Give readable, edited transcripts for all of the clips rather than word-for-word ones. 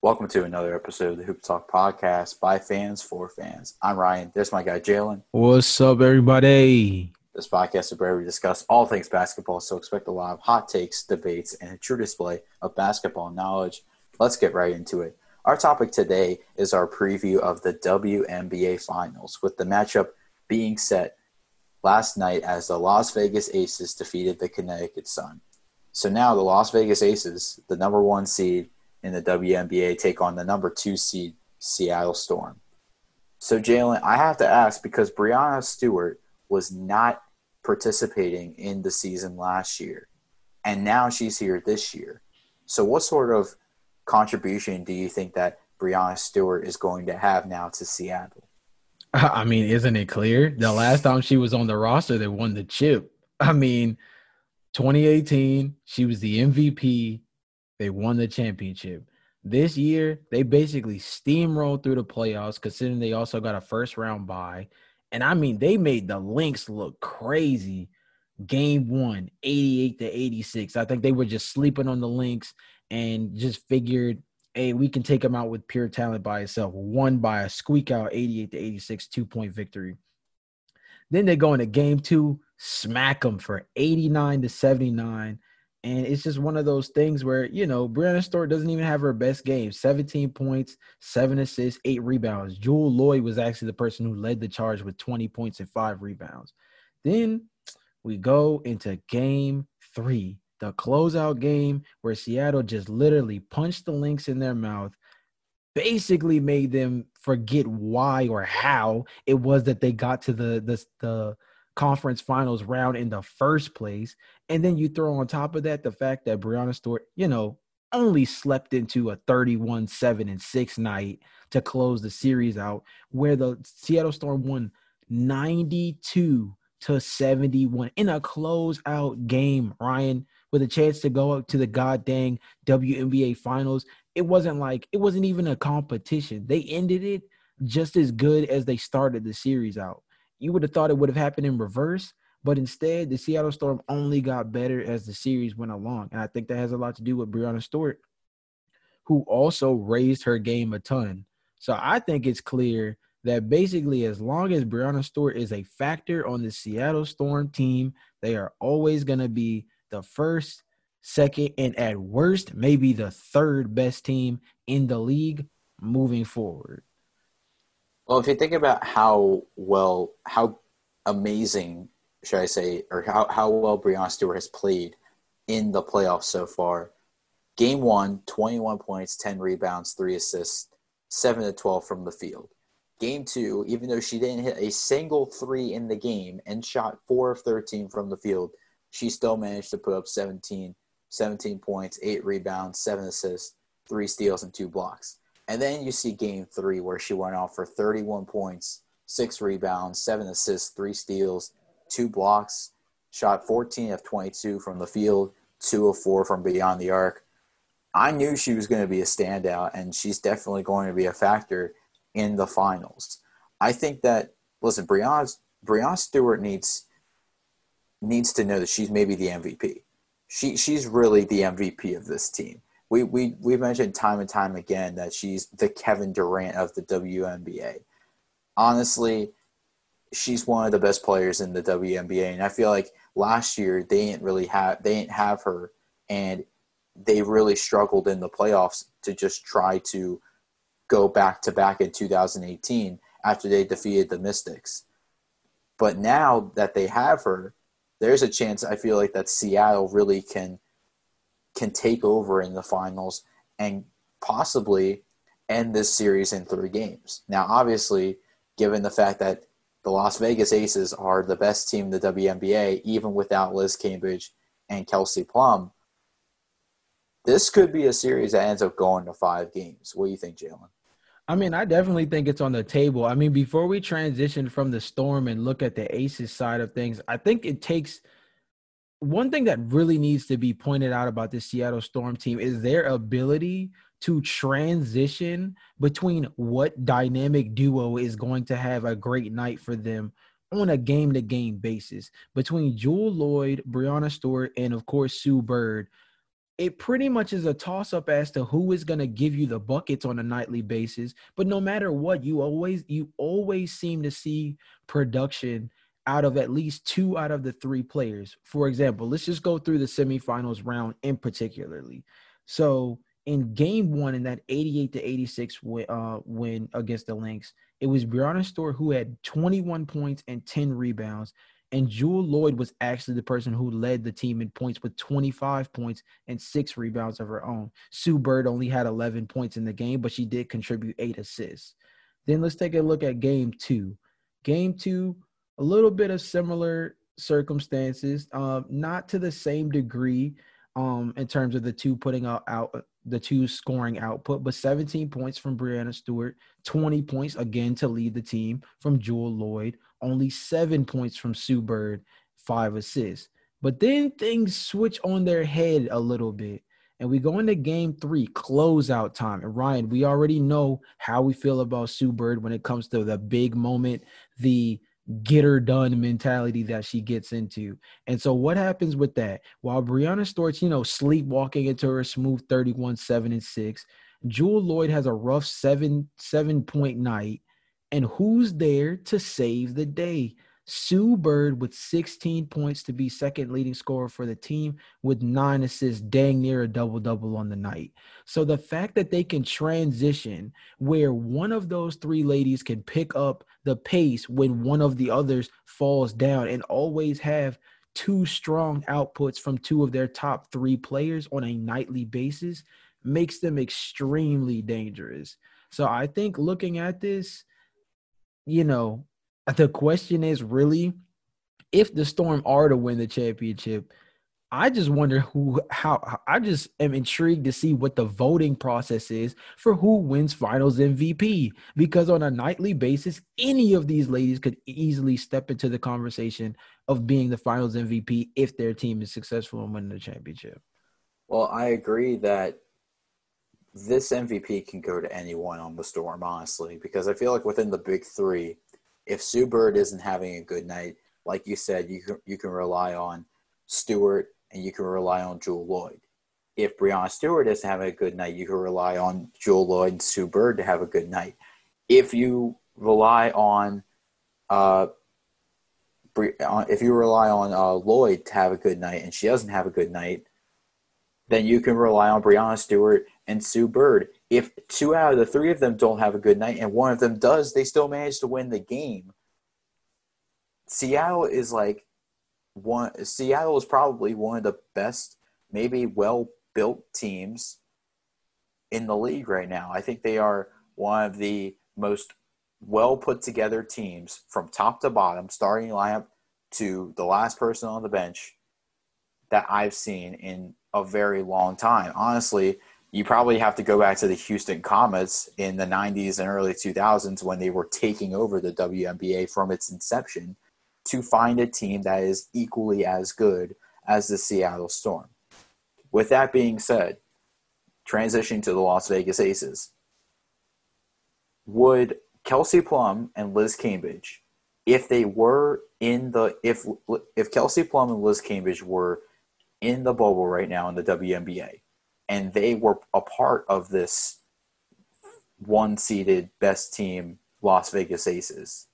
Welcome to another episode of the Hoop Talk Podcast by fans for fans. I'm Ryan. There's my guy Jalen. What's up, everybody? This podcast is where we discuss all things basketball, so expect a lot of hot takes, debates, and a true display of basketball knowledge. Let's get right into it. Our topic today is our preview of the WNBA Finals, with the matchup being set last night as the Las Vegas Aces defeated the Connecticut Sun. So now the Las Vegas Aces, the number one seed in the WNBA, take on the number two seed Seattle Storm. So Jalen, I have to ask, because Breanna Stewart was not participating in the season last year, and now she's here this year. So what sort of contribution do you think that Breanna Stewart is going to have now to Seattle? I mean, isn't it clear? The last time she was on the roster, they won the chip. I mean, 2018, she was the MVP. They won the championship. This year, they basically steamrolled through the playoffs, considering they also got a first-round bye. And, I mean, they made the Lynx look crazy. Game one, 88-86. I think they were just sleeping on the Lynx and just figured, hey, we can take them out with pure talent by itself. Won by a squeak out, 88-86, two-point victory. Then they go into game two, smack them for 89-79. And it's just one of those things where, you know, Breanna Stewart doesn't even have her best game. 17 points, 7 assists, 8 rebounds. Jewell Lloyd was actually the person who led the charge with 20 points and 5 rebounds. Then we go into game three, the closeout game where Seattle just literally punched the Lynx in their mouth, basically made them forget why or how it was that they got to the conference finals round in the first place. And then you throw on top of that the fact that Breanna Stewart, you know, only slept into a 31-7-6 night to close the series out, where the Seattle Storm won 92-71 in a closeout game, Ryan, with a chance to go up to the goddamn WNBA Finals. It wasn't even a competition. They ended it just as good as they started the series out. You would have thought it would have happened in reverse, but instead the Seattle Storm only got better as the series went along. And I think that has a lot to do with Breanna Stewart, who also raised her game a ton. So I think it's clear that basically as long as Breanna Stewart is a factor on the Seattle Storm team, they are always going to be the first, second, and at worst, maybe the third best team in the league moving forward. Well, if you think about how amazing, should I say, or how well Breanna Stewart has played in the playoffs so far, game one, 21 points, 10 rebounds, 3 assists, 7 of 12 from the field. Game two, even though she didn't hit a single three in the game and shot 4 of 13 from the field, she still managed to put up 17 points, 8 rebounds, 7 assists, 3 steals, and 2 blocks. And then you see game three where she went off for 31 points, 6 rebounds, 7 assists, 3 steals, 2 blocks, shot 14 of 22 from the field, 2 of 4 from beyond the arc. I knew she was going to be a standout, and she's definitely going to be a factor in the finals. I think that, listen, Breanna Stewart needs to know that she's maybe the MVP. She's really the MVP of this team. We've mentioned time and time again that she's the Kevin Durant of the WNBA. Honestly, she's one of the best players in the WNBA, and I feel like last year they didn't have her, and they really struggled in the playoffs to just try to go back-to-back in 2018 after they defeated the Mystics. But now that they have her, there's a chance, I feel like, that Seattle really can take over in the finals and possibly end this series in 3 games. Now, obviously, given the fact that the Las Vegas Aces are the best team in the WNBA, even without Liz Cambage and Kelsey Plum, this could be a series that ends up going to 5 games. What do you think, Jalen? I mean, I definitely think it's on the table. I mean, before we transition from the Storm and look at the Aces side of things, I think it takes – one thing that really needs to be pointed out about this Seattle Storm team is their ability to transition between what dynamic duo is going to have a great night for them on a game-to-game basis. Between Jewell Lloyd, Breanna Stewart, and, of course, Sue Bird, it pretty much is a toss-up as to who is going to give you the buckets on a nightly basis. But no matter what, you always seem to see production out of at least two out of the three players. For example, let's just go through the semifinals round in particularly. So in game one, in that 88-86 win against the Lynx, it was Breanna Stewart who had 21 points and 10 rebounds. And Jewell Lloyd was actually the person who led the team in points with 25 points and 6 rebounds of her own. Sue Bird only had 11 points in the game, but she did contribute 8 assists. Then let's take a look at game two. Game two, a little bit of similar circumstances, not to the same degree in terms of the two putting out the two scoring output, but 17 points from Breanna Stewart, 20 points again to lead the team from Jewell Lloyd, only 7 points from Sue Bird, 5 assists. But then things switch on their head a little bit, and we go into game three, closeout time. And Ryan, we already know how we feel about Sue Bird when it comes to the big moment, the get her done mentality that she gets into. And so what happens with that? While Breanna Stewart's, sleepwalking into her smooth 31-7-6, Jewell Lloyd has a rough 7-point night. And who's there to save the day? Sue Bird with 16 points to be second leading scorer for the team with 9 assists, dang near a double-double on the night. So the fact that they can transition where one of those three ladies can pick up the pace when one of the others falls down and always have two strong outputs from two of their top three players on a nightly basis makes them extremely dangerous. So I think looking at this, the question is really, if the Storm are to win the championship, I just wonder I just am intrigued to see what the voting process is for who wins finals MVP, because on a nightly basis, any of these ladies could easily step into the conversation of being the finals MVP if their team is successful in winning the championship. Well, I agree that this MVP can go to anyone on the Storm, honestly, because I feel like within the big three, if Sue Bird isn't having a good night, like you said, you can rely on Stewart and you can rely on Jewell Lloyd. If Breanna Stewart isn't having a good night, you can rely on Jewell Lloyd and Sue Bird to have a good night. If you rely on Lloyd to have a good night and she doesn't have a good night, then you can rely on Breanna Stewart and Sue Bird. If two out of the three of them don't have a good night and one of them does, they still manage to win the game. Seattle is probably one of the best, maybe well-built teams in the league right now. I think they are one of the most well-put-together teams from top to bottom, starting lineup to the last person on the bench, that I've seen in a very long time. Honestly, you probably have to go back to the Houston Comets in the 90s and early 2000s when they were taking over the WNBA from its inception to find a team that is equally as good as the Seattle Storm. With that being said, transitioning to the Las Vegas Aces, would Kelsey Plum and Liz Cambage, if Kelsey Plum and Liz Cambage were in the bubble right now in the WNBA, and they were a part of this one-seeded best team, Las Vegas Aces,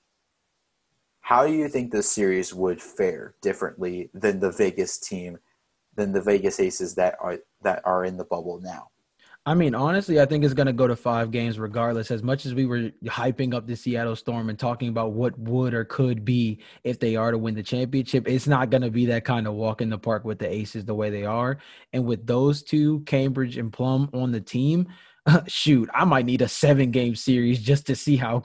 how do you think this series would fare differently than the Vegas Aces that are in the bubble now? I mean, honestly, I think it's going to go to 5 games regardless. As much as we were hyping up the Seattle Storm and talking about what would or could be if they are to win the championship, it's not going to be that kind of walk in the park with the Aces the way they are. And with those two, Cambage and Plum, on the team, shoot, I might need a 7-game series just to see how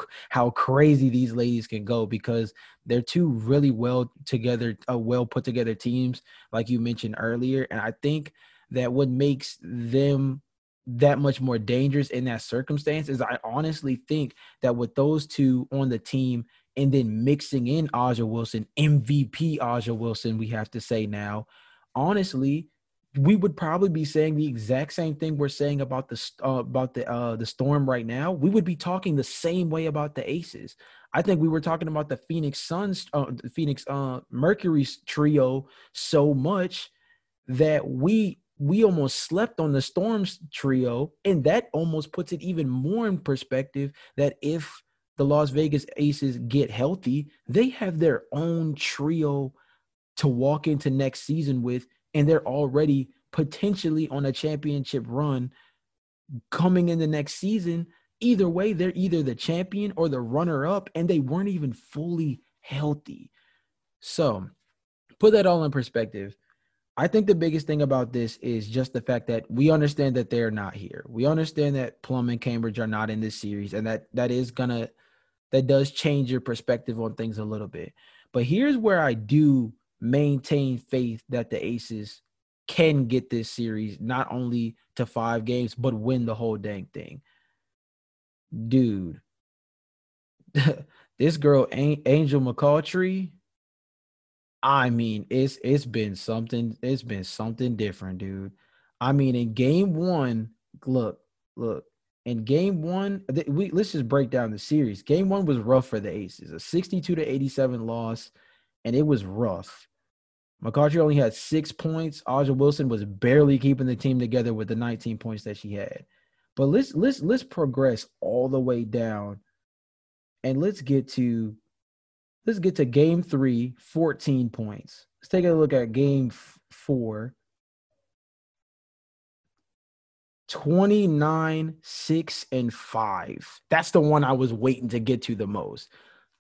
crazy these ladies can go, because they're two really well put together teams, like you mentioned earlier. And I think that what makes them that much more dangerous in that circumstance is I honestly think that with those two on the team and then mixing in A'ja Wilson, MVP A'ja Wilson, we have to say now, honestly, we would probably be saying the exact same thing we're saying about the Storm right now. We would be talking the same way about the Aces. I think we were talking about the Phoenix Suns, Phoenix Mercury's trio so much that we almost slept on the Storm's trio, and that almost puts it even more in perspective that if the Las Vegas Aces get healthy, they have their own trio to walk into next season with, and they're already potentially on a championship run coming in the next season. Either way, they're either the champion or the runner-up, and they weren't even fully healthy. So put that all in perspective. I think the biggest thing about this is just the fact that we understand that they're not here. We understand that Plum and Cambage are not in this series, and that does change your perspective on things a little bit. But here's where I do maintain faith that the Aces can get this series not only to 5 games, but win the whole dang thing. Dude, this girl, Angel McCoughtry, I mean, it's been something different, dude. I mean, in game one, look, in game one, let's just break down the series. Game one was rough for the Aces, a 62-87 loss, and it was rough. McCoughtry only had 6 points. A'ja Wilson was barely keeping the team together with the 19 points that she had. But let's progress all the way down, and let's get to game 3, 14 points. Let's take a look at game 4, 29, 6, and 5. That's the one I was waiting to get to the most.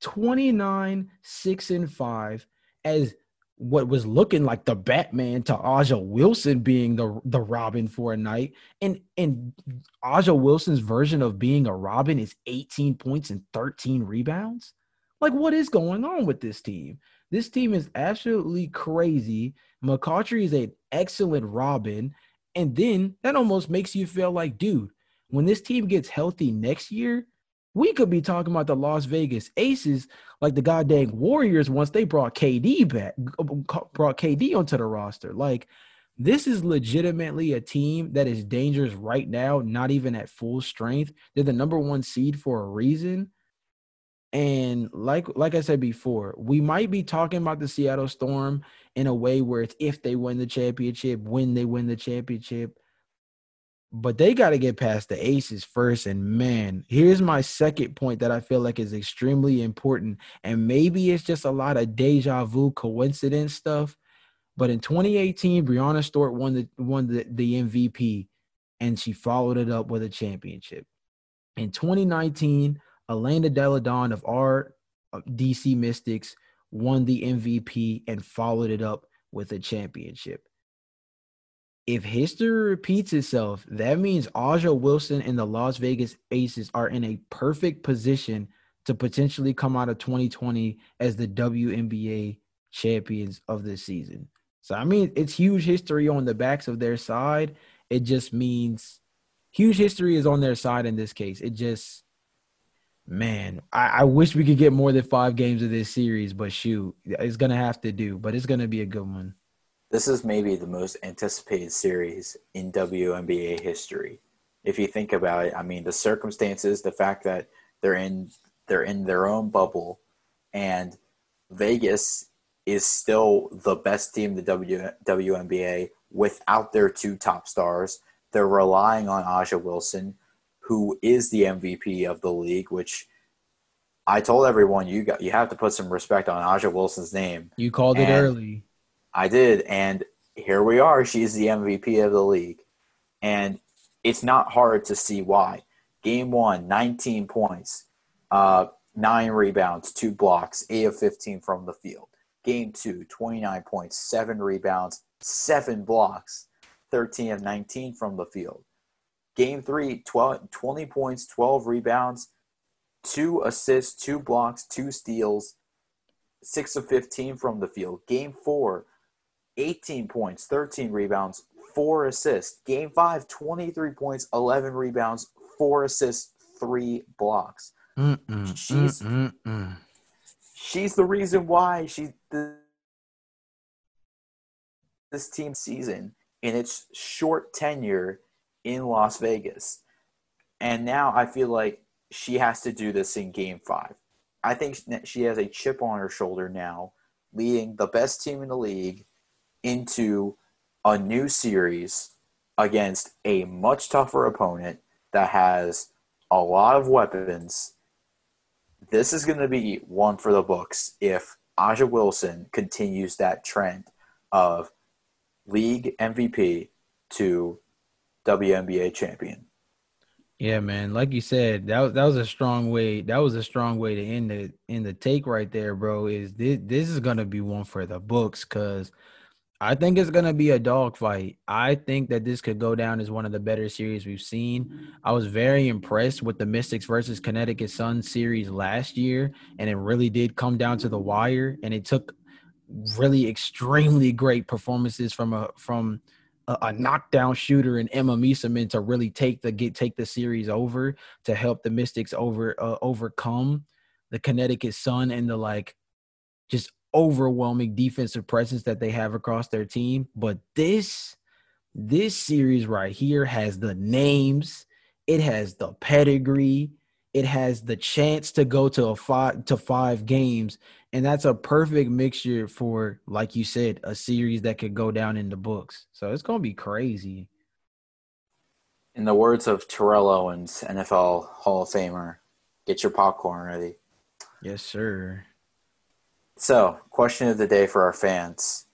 29, 6, and 5, as what was looking like the Batman to A'ja Wilson being the Robin for a night. And A'ja Wilson's version of being a Robin is 18 points and 13 rebounds. Like, what is going on with this team? This team is absolutely crazy. McCoughtry is an excellent Robin. And then that almost makes you feel like, dude, when this team gets healthy next year, we could be talking about the Las Vegas Aces like the goddamn Warriors once they brought KD onto the roster. Like, this is legitimately a team that is dangerous right now, not even at full strength. They're the number 1 seed for a reason. And like I said before, we might be talking about the Seattle Storm in a way where it's if they win the championship, when they win the championship. But they got to get past the Aces first. And, man, here's my second point that I feel like is extremely important. And maybe it's just a lot of deja vu coincidence stuff. But in 2018, Breanna Stewart won the MVP, and she followed it up with a championship. In 2019, Elena Delle Donne of our DC Mystics won the MVP and followed it up with a championship. If history repeats itself, that means A'ja Wilson and the Las Vegas Aces are in a perfect position to potentially come out of 2020 as the WNBA champions of this season. So, I mean, it's huge history on the backs of their side. It just means huge history is on their side in this case. It just, man, I wish we could get more than 5 games of this series, but shoot, it's going to have to do, but it's going to be a good one. This is maybe the most anticipated series in WNBA history. If you think about it, I mean, the circumstances, the fact that they're in their own bubble, and Vegas is still the best team in the WNBA without their 2 top stars. They're relying on A'ja Wilson, who is the MVP of the league, which I told everyone, you have to put some respect on A'ja Wilson's name. You called it early. I did, and here we are. She's the MVP of the league, and it's not hard to see why. Game 1, 19 points, 9 rebounds, 2 blocks, 8 of 15 from the field. Game 2, 29 points, 7 rebounds, 7 blocks, 13 of 19 from the field. Game 3, 20 points, 12 rebounds, 2 assists, 2 blocks, 2 steals, 6 of 15 from the field. Game 4, 18 points, 13 rebounds, 4 assists. Game 5, 23 points, 11 rebounds, 4 assists, 3 blocks. She's the reason why this team season in its short tenure in Las Vegas. And now I feel like she has to do this in Game 5. I think she has a chip on her shoulder now, leading the best team in the league into a new series against a much tougher opponent that has a lot of weapons. This is going to be one for the books if A'ja Wilson continues that trend of league MVP to WNBA champion. Yeah, man. Like you said, that was a strong way. That was a strong way to end the take right there, bro. Is this is gonna be one for the books, because I think it's gonna be a dogfight. I think that this could go down as one of the better series we've seen. I was very impressed with the Mystics versus Connecticut Sun series last year, and it really did come down to the wire. And it took really extremely great performances from a knockdown shooter and Emma Meesseman to really take the series over, to help the Mystics overcome the Connecticut Sun and the just overwhelming defensive presence that they have across their team. But this series right here has the names, it has the pedigree, it has the chance to go to five games, and that's a perfect mixture for, like you said, a series that could go down in the books. So it's going to be crazy. In the words of Terrell Owens, NFL Hall of Famer, get your popcorn ready. Yes, sir. So, question of the day for our fans.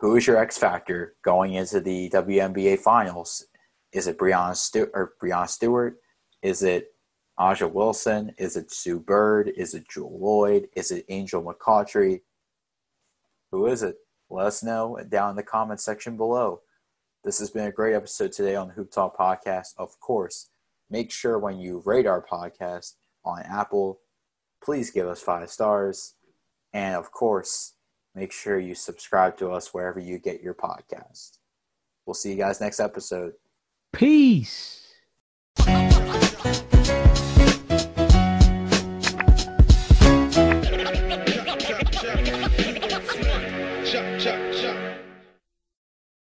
Who is your X factor going into the WNBA Finals? Is it Breanna Stewart? Is it A'ja Wilson? Is it Sue Bird? Is it Jewell Lloyd? Is it Angel McCoughtry? Who is it? Let us know down in the comment section below. This has been a great episode today on the Hoop Talk Podcast. Of course, make sure when you rate our podcast on Apple, please give us 5 stars. And of course, make sure you subscribe to us wherever you get your podcast. We'll see you guys next episode. Peace.